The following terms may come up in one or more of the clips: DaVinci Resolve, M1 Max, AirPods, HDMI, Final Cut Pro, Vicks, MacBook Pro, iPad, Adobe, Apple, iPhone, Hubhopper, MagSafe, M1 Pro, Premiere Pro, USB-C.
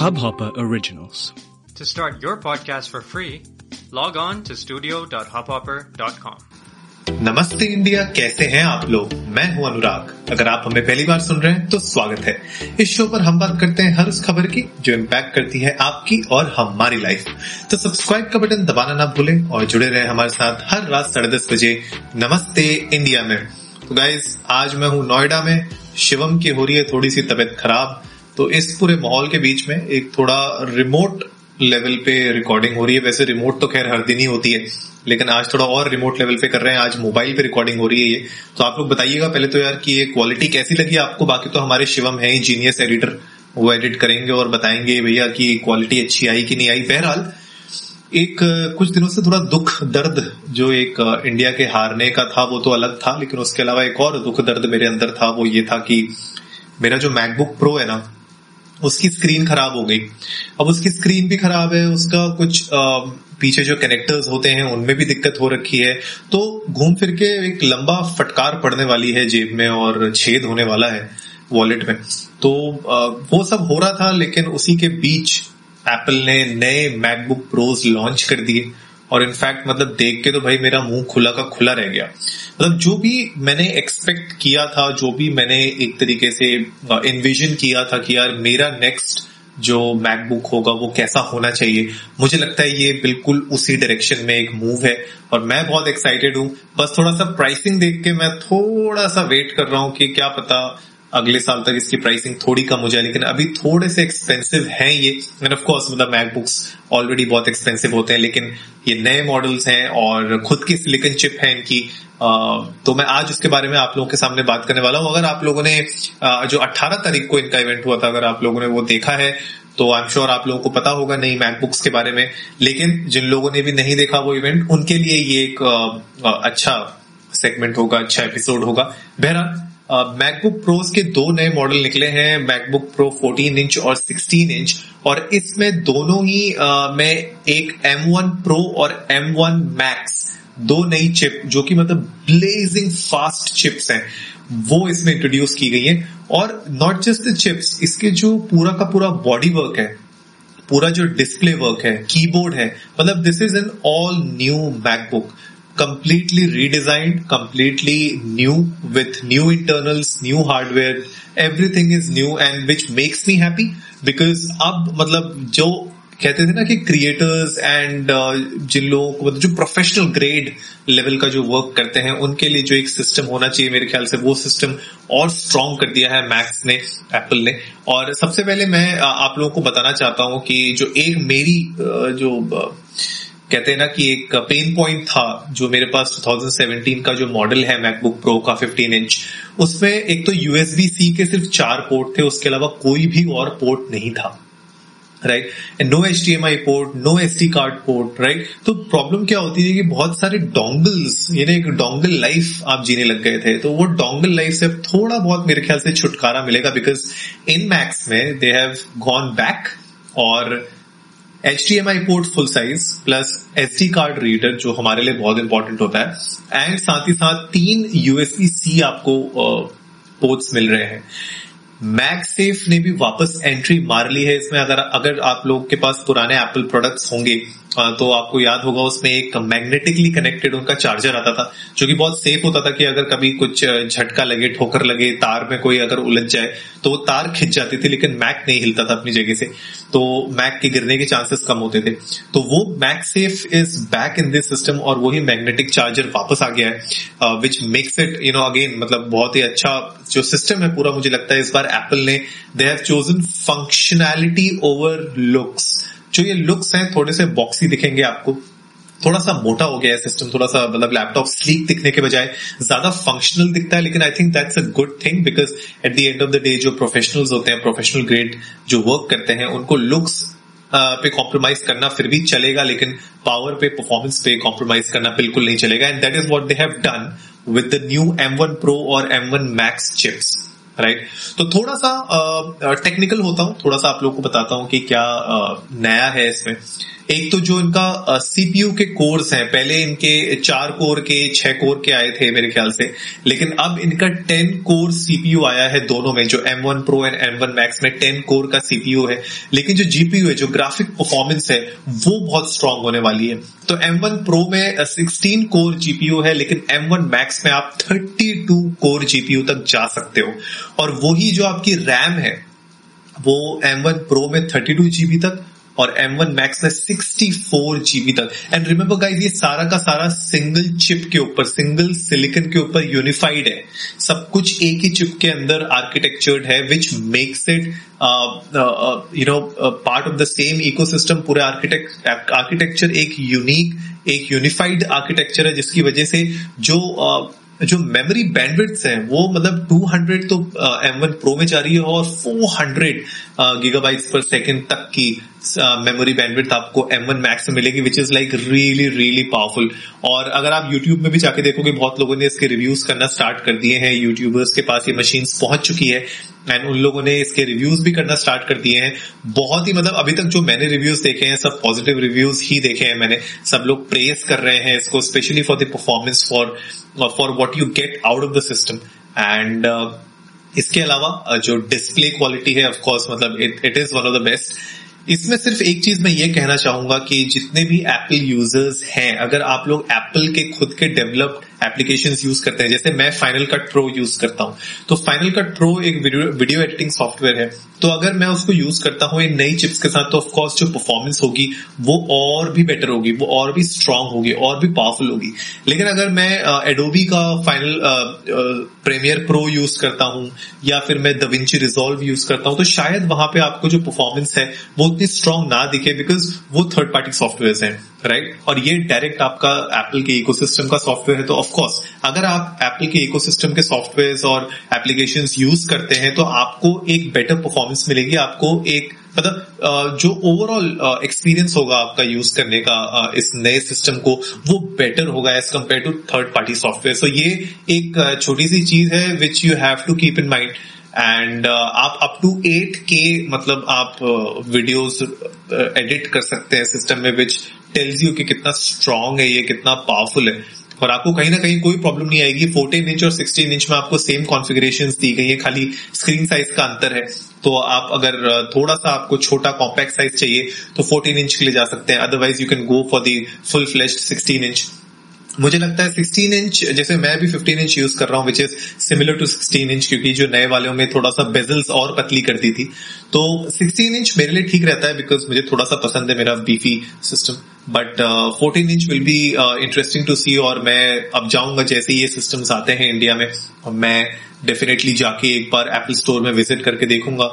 Hubhopper Originals. To start your podcast for free, log on to studio.hubhopper.com. नमस्ते India, कैसे हैं आप लोग? मैं हूं अनुराग। अगर आप हमें पहली बार सुन रहे हैं तो स्वागत है। इस शो पर हम बात करते हैं हर उस खबर की जो इम्पैक्ट करती है आपकी और हमारी लाइफ। तो सब्सक्राइब का बटन दबाना ना भूलें और जुड़े रहें हमारे साथ हर रात 10:30 बजे नमस्ते इंडिया में। तो गाइज, आज मैं हूँ नोएडा में। शिवम की हो रही है थोड़ी सी तबीयत खराब, तो इस पूरे माहौल के बीच में एक थोड़ा रिमोट लेवल पे रिकॉर्डिंग हो रही है। वैसे रिमोट तो खैर हर दिन ही होती है, लेकिन आज थोड़ा और रिमोट लेवल पे कर रहे हैं। आज मोबाइल पे रिकॉर्डिंग हो रही है ये, तो आप लोग बताइएगा पहले तो यार कि ये क्वालिटी कैसी लगी आपको। बाकी तो हमारे शिवम है ही जीनियस एडिटर, वो एडिट करेंगे और बताएंगे भैया कि क्वालिटी अच्छी आई कि नहीं आई। बहरहाल एक कुछ दिनों से थोड़ा दुख दर्द जो एक इंडिया के हारने का था वो तो अलग था, लेकिन उसके अलावा एक और दुख दर्द मेरे अंदर था। वो ये था कि मेरा जो मैकबुक प्रो है ना, उसकी स्क्रीन खराब हो गई। अब उसकी स्क्रीन भी खराब है, उसका कुछ पीछे जो कनेक्टर्स होते हैं उनमें भी दिक्कत हो रखी है। तो घूम फिर के एक लंबा फटकार पड़ने वाली है जेब में और छेद होने वाला है वॉलेट में। तो वो सब हो रहा था, लेकिन उसी के बीच एप्पल ने नए मैकबुक प्रोज लॉन्च कर दिए। और इनफैक्ट मतलब देख के तो भाई मेरा मुंह खुला का खुला रह गया। मतलब जो भी मैंने एक्सपेक्ट किया था, जो भी मैंने एक तरीके से इन्विजन किया था कि यार मेरा नेक्स्ट जो मैकबुक होगा वो कैसा होना चाहिए, मुझे लगता है ये बिल्कुल उसी डायरेक्शन में एक मूव है और मैं बहुत एक्साइटेड हूँ। बस थोड़ा सा प्राइसिंग देख के मैं थोड़ा सा वेट कर रहा हूँ कि क्या पता अगले साल तक इसकी प्राइसिंग थोड़ी कम हो जाए, लेकिन अभी थोड़े से एक्सपेंसिव हैं ये। एंड ऑफ कोर्स मतलब मैकबुक्स ऑलरेडी बहुत एक्सपेंसिव होते हैं, लेकिन ये नए मॉडल्स हैं और खुद की सिलिकॉन चिप है इनकी। तो मैं आज उसके बारे में आप लोगों के सामने बात करने वाला हूँ। अगर आप लोगों ने जो 18 तारीख को इनका इवेंट हुआ था, अगर आप लोगों ने वो देखा है तो आई एम श्योर आप लोगों को पता होगा नई मैकबुक्स के बारे में। लेकिन जिन लोगों ने भी नहीं देखा वो इवेंट, उनके लिए ये एक अच्छा सेगमेंट होगा, अच्छा एपिसोड होगा। बहरहाल मैकबुक प्रोज के दो नए मॉडल निकले हैं, मैकबुक प्रो 14 इंच और 16 इंच। और इसमें दोनों ही में एक M1 Pro और M1 Max दो नई चिप जो कि मतलब ब्लेजिंग फास्ट चिप्स हैं वो इसमें इंट्रोड्यूस की गई है। और नॉट जस्ट द चिप्स, इसके जो पूरा का पूरा बॉडी वर्क है, पूरा जो डिस्प्ले वर्क है, कीबोर्ड है, मतलब this is an all new MacBook, completely redesigned, completely new with new internals, new hardware, everything is new and which makes me happy because अब मतलब जो कहते थे ना कि क्रिएटर्स एंड जिन लोगों को जो प्रोफेशनल ग्रेड लेवल का जो वर्क करते हैं उनके लिए जो एक सिस्टम होना चाहिए, मेरे ख्याल से वो सिस्टम और स्ट्रांग कर दिया है मैक्स ने, एप्पल ने। और सबसे पहले मैं आप लोगों को बताना चाहता हूँ कि जो एक मेरी जो कहते हैं ना कि एक पेन पॉइंट था जो मेरे पास 2017 का जो मॉडल है मैकबुक प्रो का 15 इंच, उसमें एक तो USB-C के सिर्फ 4 पोर्ट थे, उसके अलावा कोई भी और पोर्ट नहीं था, right. No HDMI port, no SD card port, right. तो प्रॉब्लम क्या होती है कि बहुत सारे डोंगल्स, यानी एक डोंगल लाइफ आप जीने लग गए थे। तो वो डोंगल लाइफ से थोड़ा बहुत मेरे ख्याल से छुटकारा मिलेगा बिकॉज इन मैक्स में दे हैव गॉन बैक और HDMI port full size plus SD card reader जो हमारे लिए बहुत इंपॉर्टेंट होता है, एंड साथ ही साथ 3 USB-C आपको पोर्ट्स मिल रहे हैं। मैगसेफ ने भी वापस एंट्री मार ली है इसमें। अगर आप लोग के पास पुराने एप्पल प्रोडक्ट्स होंगे तो आपको याद होगा उसमें एक मैग्नेटिकली कनेक्टेड उनका चार्जर आता था जो कि बहुत सेफ होता था कि अगर कभी कुछ झटका लगे, ठोकर लगे, तार में कोई अगर उलझ जाए तो वो तार खिंच जाती थी, लेकिन मैक नहीं हिलता था अपनी जगह से, तो मैक के गिरने के चांसेस कम होते थे। तो वो MagSafe is back in this system और वही मैग्नेटिक चार्जर वापस आ गया है, which makes it you know again मतलब बहुत ही अच्छा जो सिस्टम है पूरा। मुझे लगता है इस बार एप्पल ने they have chosen functionality over looks. जो ये लुक्स हैं थोड़े से बॉक्सी दिखेंगे आपको, थोड़ा सा मोटा हो गया है सिस्टम, थोड़ा सा मतलब लैपटॉप स्लीक दिखने के बजाय ज्यादा फंक्शनल दिखता है, लेकिन I think that's a good thing because at the end of the day जो प्रोफेशनल्स होते हैं, प्रोफेशनल ग्रेड जो वर्क करते हैं, उनको लुक्स पे कॉम्प्रोमाइज करना फिर भी चलेगा, लेकिन पावर पे, परफॉर्मेंस पे कॉम्प्रोमाइज करना बिल्कुल नहीं चलेगा। And that is what they have done with the new M1 Pro और M1 Max चिप्स, राइट। तो थोड़ा सा टेक्निकल होता हूँ, थोड़ा सा आप लोगों को बताता हूँ कि क्या नया है इसमें। एक तो जो इनका सीपीयू के कोर्स हैं, पहले इनके 4 कोर के 6 कोर के आए थे मेरे ख्याल से, लेकिन अब इनका 10 कोर सीपीयू आया है दोनों में, जो M1 Pro and M1 Max में 10 कोर का सीपीयू है। लेकिन जो जीपीयू है, जो ग्राफिक परफॉर्मेंस है, वो बहुत स्ट्रांग होने वाली है। तो M1 Pro में 16 कोर जीपीयू है, लेकिन M1 Max में आप 32 कोर जीपीयू तक जा सकते हो। और वही जो आपकी रैम है वो M1 Pro में 32 जीबी तक और M1 Max में 64 जीबी तक। एंड रिमेंबर गाइस, ये सारा का सारा सिंगल चिप के ऊपर, सिंगल सिलिकन के ऊपर यूनिफाइड है, सब कुछ एक ही चिप के अंदर आर्किटेक्चर्ड है, which makes it part of the same ecosystem. पूरा आर्किटेक्चर एक यूनिक, एक यूनिफाइड आर्किटेक्चर है, जिसकी वजह से जो मेमोरी बैंडविड्थ है वो मतलब 200 तो M1 Pro में जा रही है और 400 गीगाबाइट्स पर सेकंड तक की मेमोरी बैंडविड्थ आपको M1 Max में मिलेगी, which is like really really powerful. और अगर आप YouTube में भी जाके देखोगे, बहुत लोगों ने इसके रिव्यूज करना स्टार्ट कर दिए हैं, यूट्यूबर्स के पास ये मशीन्स पहुंच चुकी है एंड उन लोगों ने इसके रिव्यूज भी करना स्टार्ट कर दिए हैं। बहुत ही मतलब अभी तक जो मैंने रिव्यूज देखे हैं, सब पॉजिटिव रिव्यूज ही देखे हैं मैंने, सब लोग प्रेस कर रहे हैं इसको, specially for the performance, for what you get out of the system. And इसके अलावा जो डिस्प्ले क्वालिटी है, ऑफकोर्स मतलब it is one of the best. इसमें सिर्फ एक चीज मैं ये कहना चाहूंगा कि जितने भी एप्पल यूजर्स हैं, अगर आप लोग एप्पल के खुद के डेवलप्ड एप्लीकेशंस यूज करते हैं, जैसे मैं फाइनल कट प्रो यूज करता हूं, तो फाइनल कट प्रो एक वीडियो एडिटिंग सॉफ्टवेयर है, तो अगर मैं उसको यूज करता हूं इन नई चिप्स के साथ, तो ऑफकोर्स जो परफॉर्मेंस होगी वो और भी बेटर होगी, वो और भी स्ट्रांग होगी, और भी पावरफुल होगी। लेकिन अगर मैं एडोबी का फाइनल प्रीमियर प्रो यूज करता हूं या फिर मैं दाविंची रिजॉल्व यूज करता हूं, तो शायद वहां पे आपको जो परफॉर्मेंस है वो उतनी स्ट्रांग ना दिखे, बिकॉज वो थर्ड पार्टी सॉफ्टवेयर है, राइट? और ये डायरेक्ट आपका एप्पल के इकोसिस्टम का सॉफ्टवेयर है। तो ऑफकोर्स अगर आप एप्पल के इकोसिस्टम के सॉफ्टवेयर और एप्लीकेशन यूज करते हैं, तो आपको एक बेटर परफॉर्मेंस मिलेगी, आपको एक मतलब जो ओवरऑल एक्सपीरियंस होगा आपका यूज करने का इस नए सिस्टम को, वो बेटर होगा as compare to third party software. So ये एक छोटी सी चीज है which you have to keep in mind. And आप अप टू 8K मतलब आप वीडियोस एडिट कर सकते हैं सिस्टम में, विच टेल्स यू कि कितना स्ट्रांग है ये, कितना पावरफुल है, और आपको कहीं ना कहीं कोई प्रॉब्लम नहीं आएगी। 14 इंच और 16 इंच में आपको सेम कॉन्फ़िगरेशंस दी गई है, खाली स्क्रीन साइज का अंतर है। तो आप अगर थोड़ा सा आपको छोटा कॉम्पैक्ट साइज चाहिए तो 14 इंच के लिए जा सकते हैं, otherwise you can go for the full flashed 16 inch. मुझे लगता है 16 इंच, जैसे मैं भी 15 इंच यूज कर रहा हूँ, which is similar to 16 inch, क्योंकि जो नए वालों में थोड़ा सा बेजल्स और पतली करती थी, तो 16 इंच मेरे लिए ठीक रहता है बिकॉज मुझे थोड़ा सा पसंद है मेरा beefy system. But 14 inch will be interesting to see. और मैं अब जाऊंगा जैसे ये सिस्टम्स आते हैं इंडिया में, और मैं डेफिनेटली जाके एक बार एप्पल स्टोर में विजिट करके देखूंगा,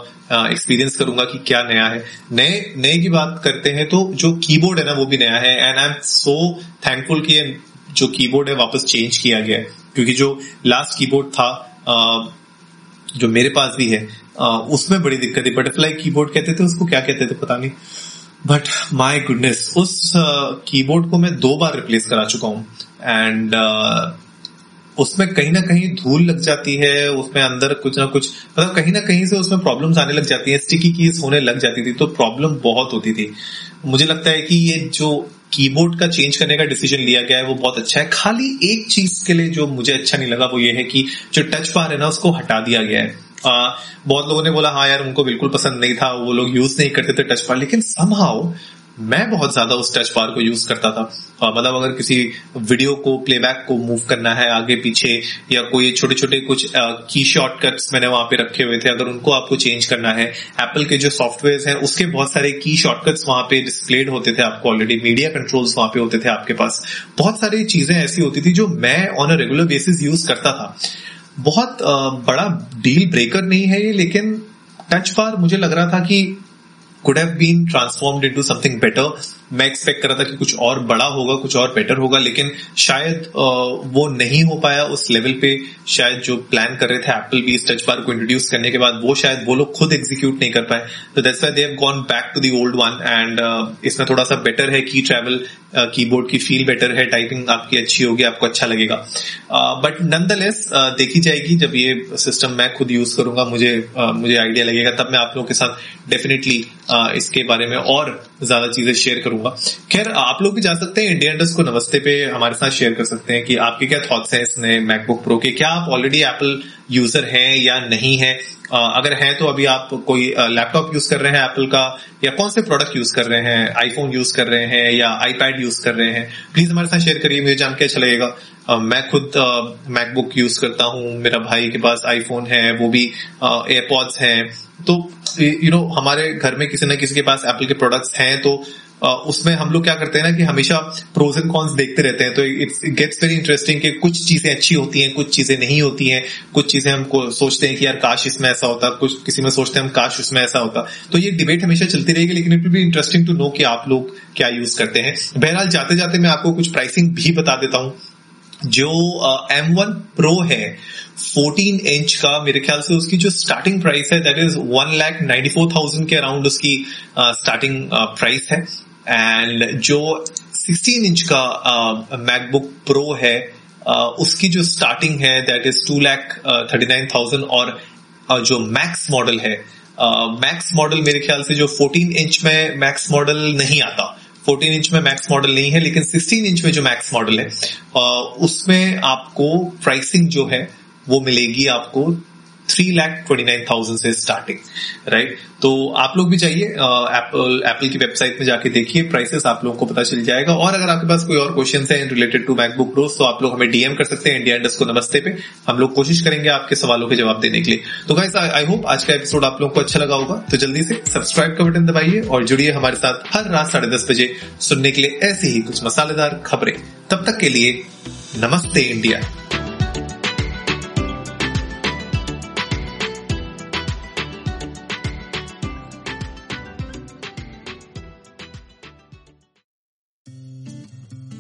एक्सपीरियंस करूंगा कि क्या नया है। नए नए की बात करते हैं तो जो कीबोर्ड है ना, वो भी नया है, and I am so thankful कि जो कीबोर्ड है वापस चेंज किया गया है, क्योंकि जो लास्ट कीबोर्ड था जो मेरे पास भी है उसमें बड़ी दिक्कत है। बटरफ्लाई कीबोर्ड कहते थे उसको, क्या कहते थे पता नहीं, बट माय गुडनेस, उस कीबोर्ड को मैं 2 बार रिप्लेस करा चुका हूं। एंड उसमें कहीं ना कहीं धूल लग जाती है, उसमें अंदर कुछ ना कुछ मतलब कहीं ना कहीं से उसमें प्रॉब्लम्स आने लग जाती है, स्टिकी कीज होने लग जाती थी, तो प्रॉब्लम बहुत होती थी। मुझे लगता है कि ये जो कीबोर्ड का चेंज करने का डिसीजन लिया गया है वो बहुत अच्छा है। खाली एक चीज के लिए जो मुझे अच्छा नहीं लगा वो ये है कि जो टच बार है ना, उसको हटा दिया गया है। बहुत लोगों ने बोला हाँ यार, उनको बिल्कुल पसंद नहीं था, वो लोग यूज नहीं करते थे टच बार, लेकिन समहाउ मैं बहुत ज्यादा उस टच बार को यूज करता था। मतलब अगर किसी वीडियो को, प्लेबैक को मूव करना है आगे पीछे, या कोई छोटे छोटे कुछ की शॉर्टकट्स मैंने वहां पे रखे हुए थे, अगर उनको आपको चेंज करना है, एप्पल के जो सॉफ्टवेयर हैं उसके बहुत सारे की शॉर्टकट्स वहां पे डिस्प्लेड होते थे आपको ऑलरेडी, मीडिया कंट्रोल्स वहां पे होते थे आपके पास, बहुत सारी चीजें ऐसी होती थी जो मैं on a regular basis use करता था। बहुत बड़ा डील ब्रेकर नहीं है ये, लेकिन टच बार मुझे लग रहा था कि could have been transformed into something better। मैं एक्सपेक्ट कर रहा था कि कुछ और बड़ा होगा, कुछ और बेटर होगा, लेकिन शायद वो नहीं हो पाया उस लेवल पे। शायद जो प्लान कर रहे थे एप्पल भी इस टच बार को इंट्रोड्यूस करने के बाद, वो शायद वो लोग खुद एग्जीक्यूट नहीं कर पाए, तो that's why they have gone back to the old one. And इसमें थोड़ा सा बेटर है की ट्रैवल, कीबोर्ड की फील बेटर है, टाइपिंग आपकी अच्छी होगी, आपको अच्छा लगेगा। बट नॉनदलेस देखी जाएगी, जब ये सिस्टम मैं खुद यूज करूंगा, मुझे आइडिया लगेगा, तब मैं आप लोगों के साथ डेफिनेटली इसके बारे में और ज्यादा चीजें शेयर करूंगा। खैर, आप लोग भी जा सकते हैं India_Namaste पे हमारे साथ शेयर कर सकते हैं कि आपके क्या थॉट्स हैं इसमें मैकबुक प्रो के, क्या आप ऑलरेडी एप्पल यूजर हैं या नहीं है, अगर हैं तो अभी आप कोई लैपटॉप यूज कर रहे हैं एप्पल का, या कौन से प्रोडक्ट यूज कर रहे हैं, आईफोन यूज कर रहे हैं या आईपैड यूज कर रहे हैं, प्लीज हमारे साथ शेयर करिए, मुझे जान के अच्छा लगेगा। मैं खुद मैकबुक यूज करता हूं, मेरा भाई के पास आईफोन है, वो भी एयरपॉड्स हैं, तो यू नो हमारे घर में किसी ना किसी के पास एप्पल के प्रोडक्ट्स हैं, तो उसमें हम लोग क्या करते हैं ना कि हमेशा प्रोज एंड कॉन्स देखते रहते हैं, तो इट्स गेट्स वेरी इंटरेस्टिंग कि कुछ चीजें अच्छी होती हैं, कुछ चीजें नहीं होती हैं, कुछ चीजें हम सोचते हैं कि यार काश इसमें ऐसा होता, कुछ किसी में सोचते हैं हम काश उसमें ऐसा होता, तो ये डिबेट हमेशा चलती रहेगी, लेकिन it will be interesting to know कि आप लोग क्या यूज करते हैं। बहरहाल, जाते जाते मैं आपको कुछ प्राइसिंग भी बता देता हूं। जो M1 Pro है 14 इंच का, मेरे ख्याल से उसकी जो स्टार्टिंग प्राइस है दैट इज 1,94,000 के अराउंड उसकी स्टार्टिंग प्राइस है। एंड जो 16 इंच का MacBook Pro है उसकी जो स्टार्टिंग है दैट इज 2,39,000। और जो मैक्स मॉडल है, मैक्स मॉडल मेरे ख्याल से जो 14 इंच में मैक्स मॉडल नहीं आता, 14 इंच में मैक्स मॉडल नहीं है, लेकिन 16 इंच में जो मैक्स मॉडल है उसमें आपको प्राइसिंग जो है वो मिलेगी आपको 3,29,000 से स्टार्टिंग, राइट। तो आप लोग भी जाइए एप्पल की वेबसाइट में जाके देखिए, प्राइसेस आप लोगों को पता चल जाएगा। और अगर आपके पास कोई और क्वेश्चन है रिलेटेड टू मैकबुक प्रो, तो आप लोग हमें डीएम कर सकते हैं India_Namaste पे, हम लोग कोशिश करेंगे आपके सवालों के जवाब देने के लिए। तो गाइस, आई होप आज का एपिसोड आप लोगों को अच्छा लगा होगा, तो जल्दी से सब्सक्राइब का बटन दबाइए और जुड़िए हमारे साथ हर रात 10:30 बजे सुनने के लिए ऐसी ही कुछ मसालेदार खबरें। तब तक के लिए नमस्ते इंडिया।